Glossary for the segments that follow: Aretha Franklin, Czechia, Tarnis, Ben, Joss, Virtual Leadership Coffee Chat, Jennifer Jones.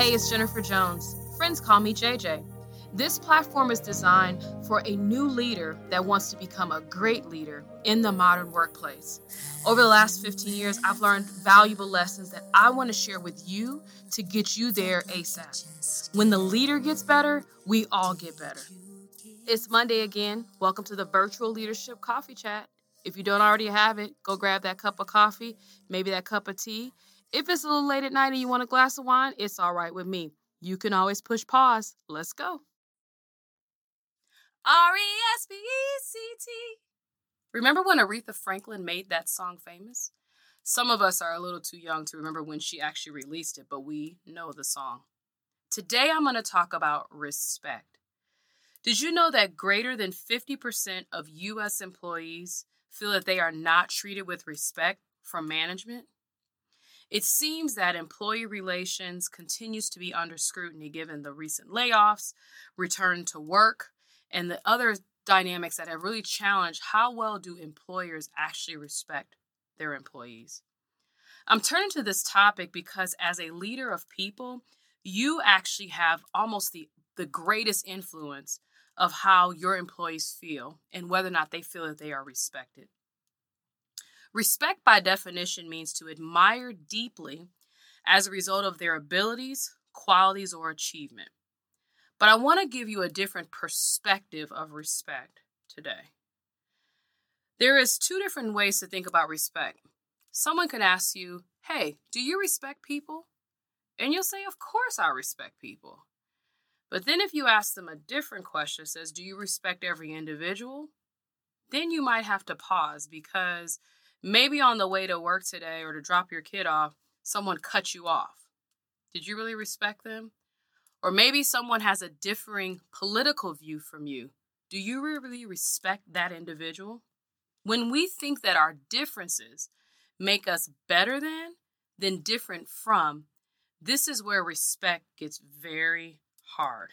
Hey, it's Jennifer Jones. Friends call me JJ. This platform is designed for a new leader that wants to become a great leader in the modern workplace. Over the last 15 years, I've learned valuable lessons that I want to share with you to get you there ASAP. When the leader gets better, we all get better. It's Monday again. Welcome to the Virtual Leadership Coffee Chat. If you don't already have it, go grab that cup of coffee, maybe that cup of tea. If it's a little late at night and you want a glass of wine, it's all right with me. You can always push pause. Let's go. R-E-S-P-E-C-T. Remember when Aretha Franklin made that song famous? Some of us are a little too young to remember when she actually released it, but we know the song. Today, I'm going to talk about respect. Did you know that greater than 50% of U.S. employees feel that they are not treated with respect from management? It seems that employee relations continues to be under scrutiny given the recent layoffs, return to work, and the other dynamics that have really challenged how well do employers actually respect their employees. I'm turning to this topic because as a leader of people, you actually have almost the greatest influence of how your employees feel and whether or not they feel that they are respected. Respect, by definition, means to admire deeply as a result of their abilities, qualities, or achievement. But I want to give you a different perspective of respect today. There is two different ways to think about respect. Someone can ask you, hey, do you respect people? And you'll say, of course I respect people. But then if you ask them a different question that says, do you respect every individual? Then you might have to pause because maybe on the way to work today or to drop your kid off, someone cut you off. Did you really respect them? Or maybe someone has a differing political view from you. Do you really respect that individual? When we think that our differences make us better than different from, this is where respect gets very hard.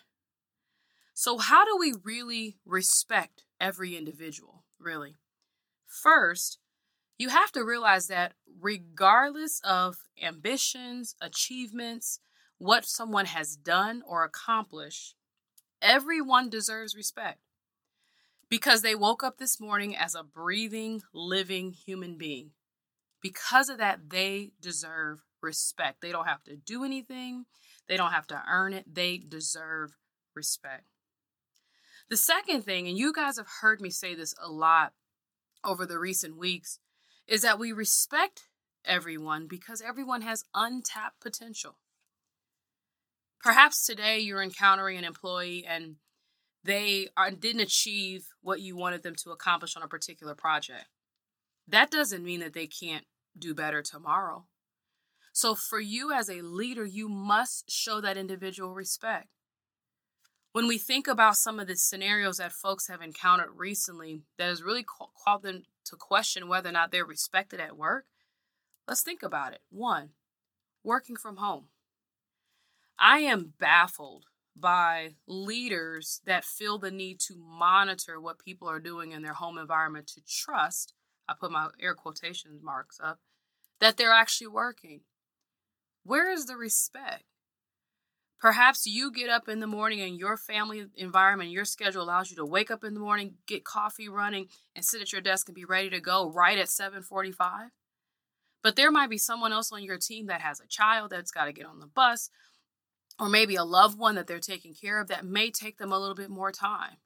So how do we really respect every individual, really? First, you have to realize that regardless of ambitions, achievements, what someone has done or accomplished, everyone deserves respect because they woke up this morning as a breathing, living human being. Because of that, they deserve respect. They don't have to do anything. They don't have to earn it. They deserve respect. The second thing, and you guys have heard me say this a lot over the recent weeks, is that we respect everyone because everyone has untapped potential. Perhaps today you're encountering an employee and they didn't achieve what you wanted them to accomplish on a particular project. That doesn't mean that they can't do better tomorrow. So for you as a leader, you must show that individual respect. When we think about some of the scenarios that folks have encountered recently that has really called them to question whether or not they're respected at work, let's think about it. One, working from home. I am baffled by leaders that feel the need to monitor what people are doing in their home environment to trust, I put my air quotation marks up, that they're actually working. Where is the respect? Perhaps you get up in the morning and your family environment, your schedule allows you to wake up in the morning, get coffee running, and sit at your desk and be ready to go right at 7:45. But there might be someone else on your team that has a child that's got to get on the bus, or maybe a loved one that they're taking care of that may take them a little bit more time.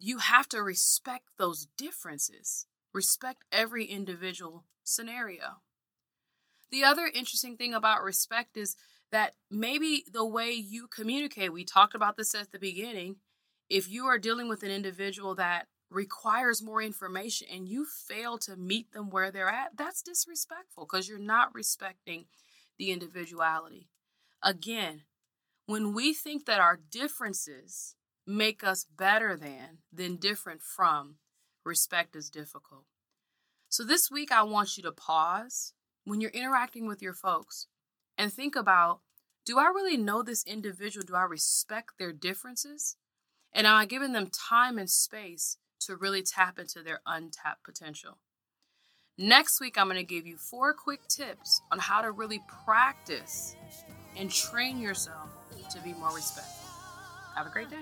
You have to respect those differences. Respect every individual scenario. The other interesting thing about respect is that maybe the way you communicate, we talked about this at the beginning, if you are dealing with an individual that requires more information and you fail to meet them where they're at, that's disrespectful because you're not respecting the individuality. Again, when we think that our differences make us better than different from, respect is difficult. So this week, I want you to pause when you're interacting with your folks and think about, do I really know this individual? Do I respect their differences? And am I giving them time and space to really tap into their untapped potential? Next week, I'm going to give you 4 quick tips on how to really practice and train yourself to be more respectful. Have a great day.